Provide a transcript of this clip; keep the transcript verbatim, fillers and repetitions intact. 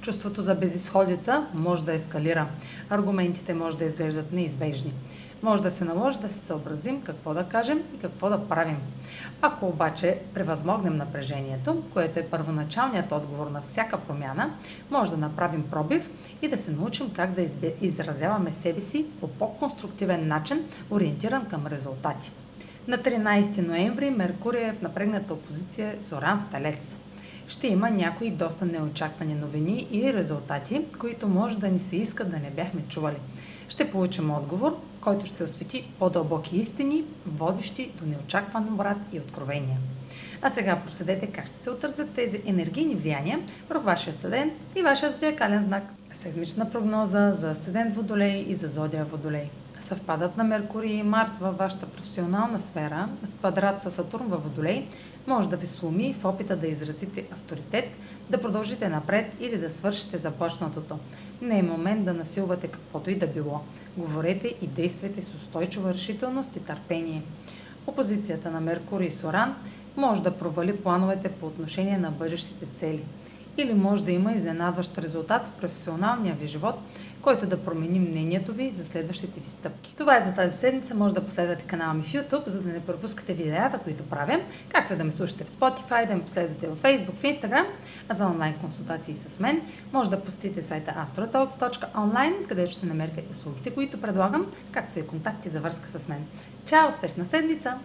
Чувството за безизходица може да ескалира. Аргументите може да изглеждат неизбежни. Може да се наложи да се съобразим какво да кажем и какво да правим. Ако обаче превъзмогнем напрежението, което е първоначалният отговор на всяка промяна, може да направим пробив и да се научим как да изразяваме себе си по по-конструктивен начин, ориентиран към резултати. На тринайсети ноември Меркурий е в напрегната опозиция с Уран в Телец. Ще има някои доста неочаквани новини и резултати, които може да ни се искат да не бяхме чували. Ще получим отговор, който ще освети по-дълбоки истини, водещи до неочакван обрат и откровения. А сега проследете как ще се отразят тези енергийни влияния върху вашия асцендент и вашия зодиакален знак. Седмична прогноза за асцендент Водолей и за зодия Водолей. Съвпадът на Меркурий и Марс във вашата професионална сфера, в квадрат със Сатурн във Водолей, може да ви сломи в опита да изразите авторитет, да продължите напред или да свършите започнатото. Не е момент да насилвате каквото и да било. Говорете и действайте с устойчива решителност и търпение. Опозицията на Меркурий с Уран може да провали плановете по отношение на бъдещите цели. Или може да има изненадващ резултат в професионалния ви живот, който да промени мнението ви за следващите ви стъпки. Това е за тази седмица. Може да последвате канала ми в YouTube, за да не пропускате видеята, които правя, както и да ме слушате в Spotify, да ме последвате в Facebook, в Instagram, а за онлайн консултации с мен може да посетите сайта astrotalks точка онлайн, където ще намерите услугите, които предлагам, както и контакти за връзка с мен. Чао! Успешна седмица!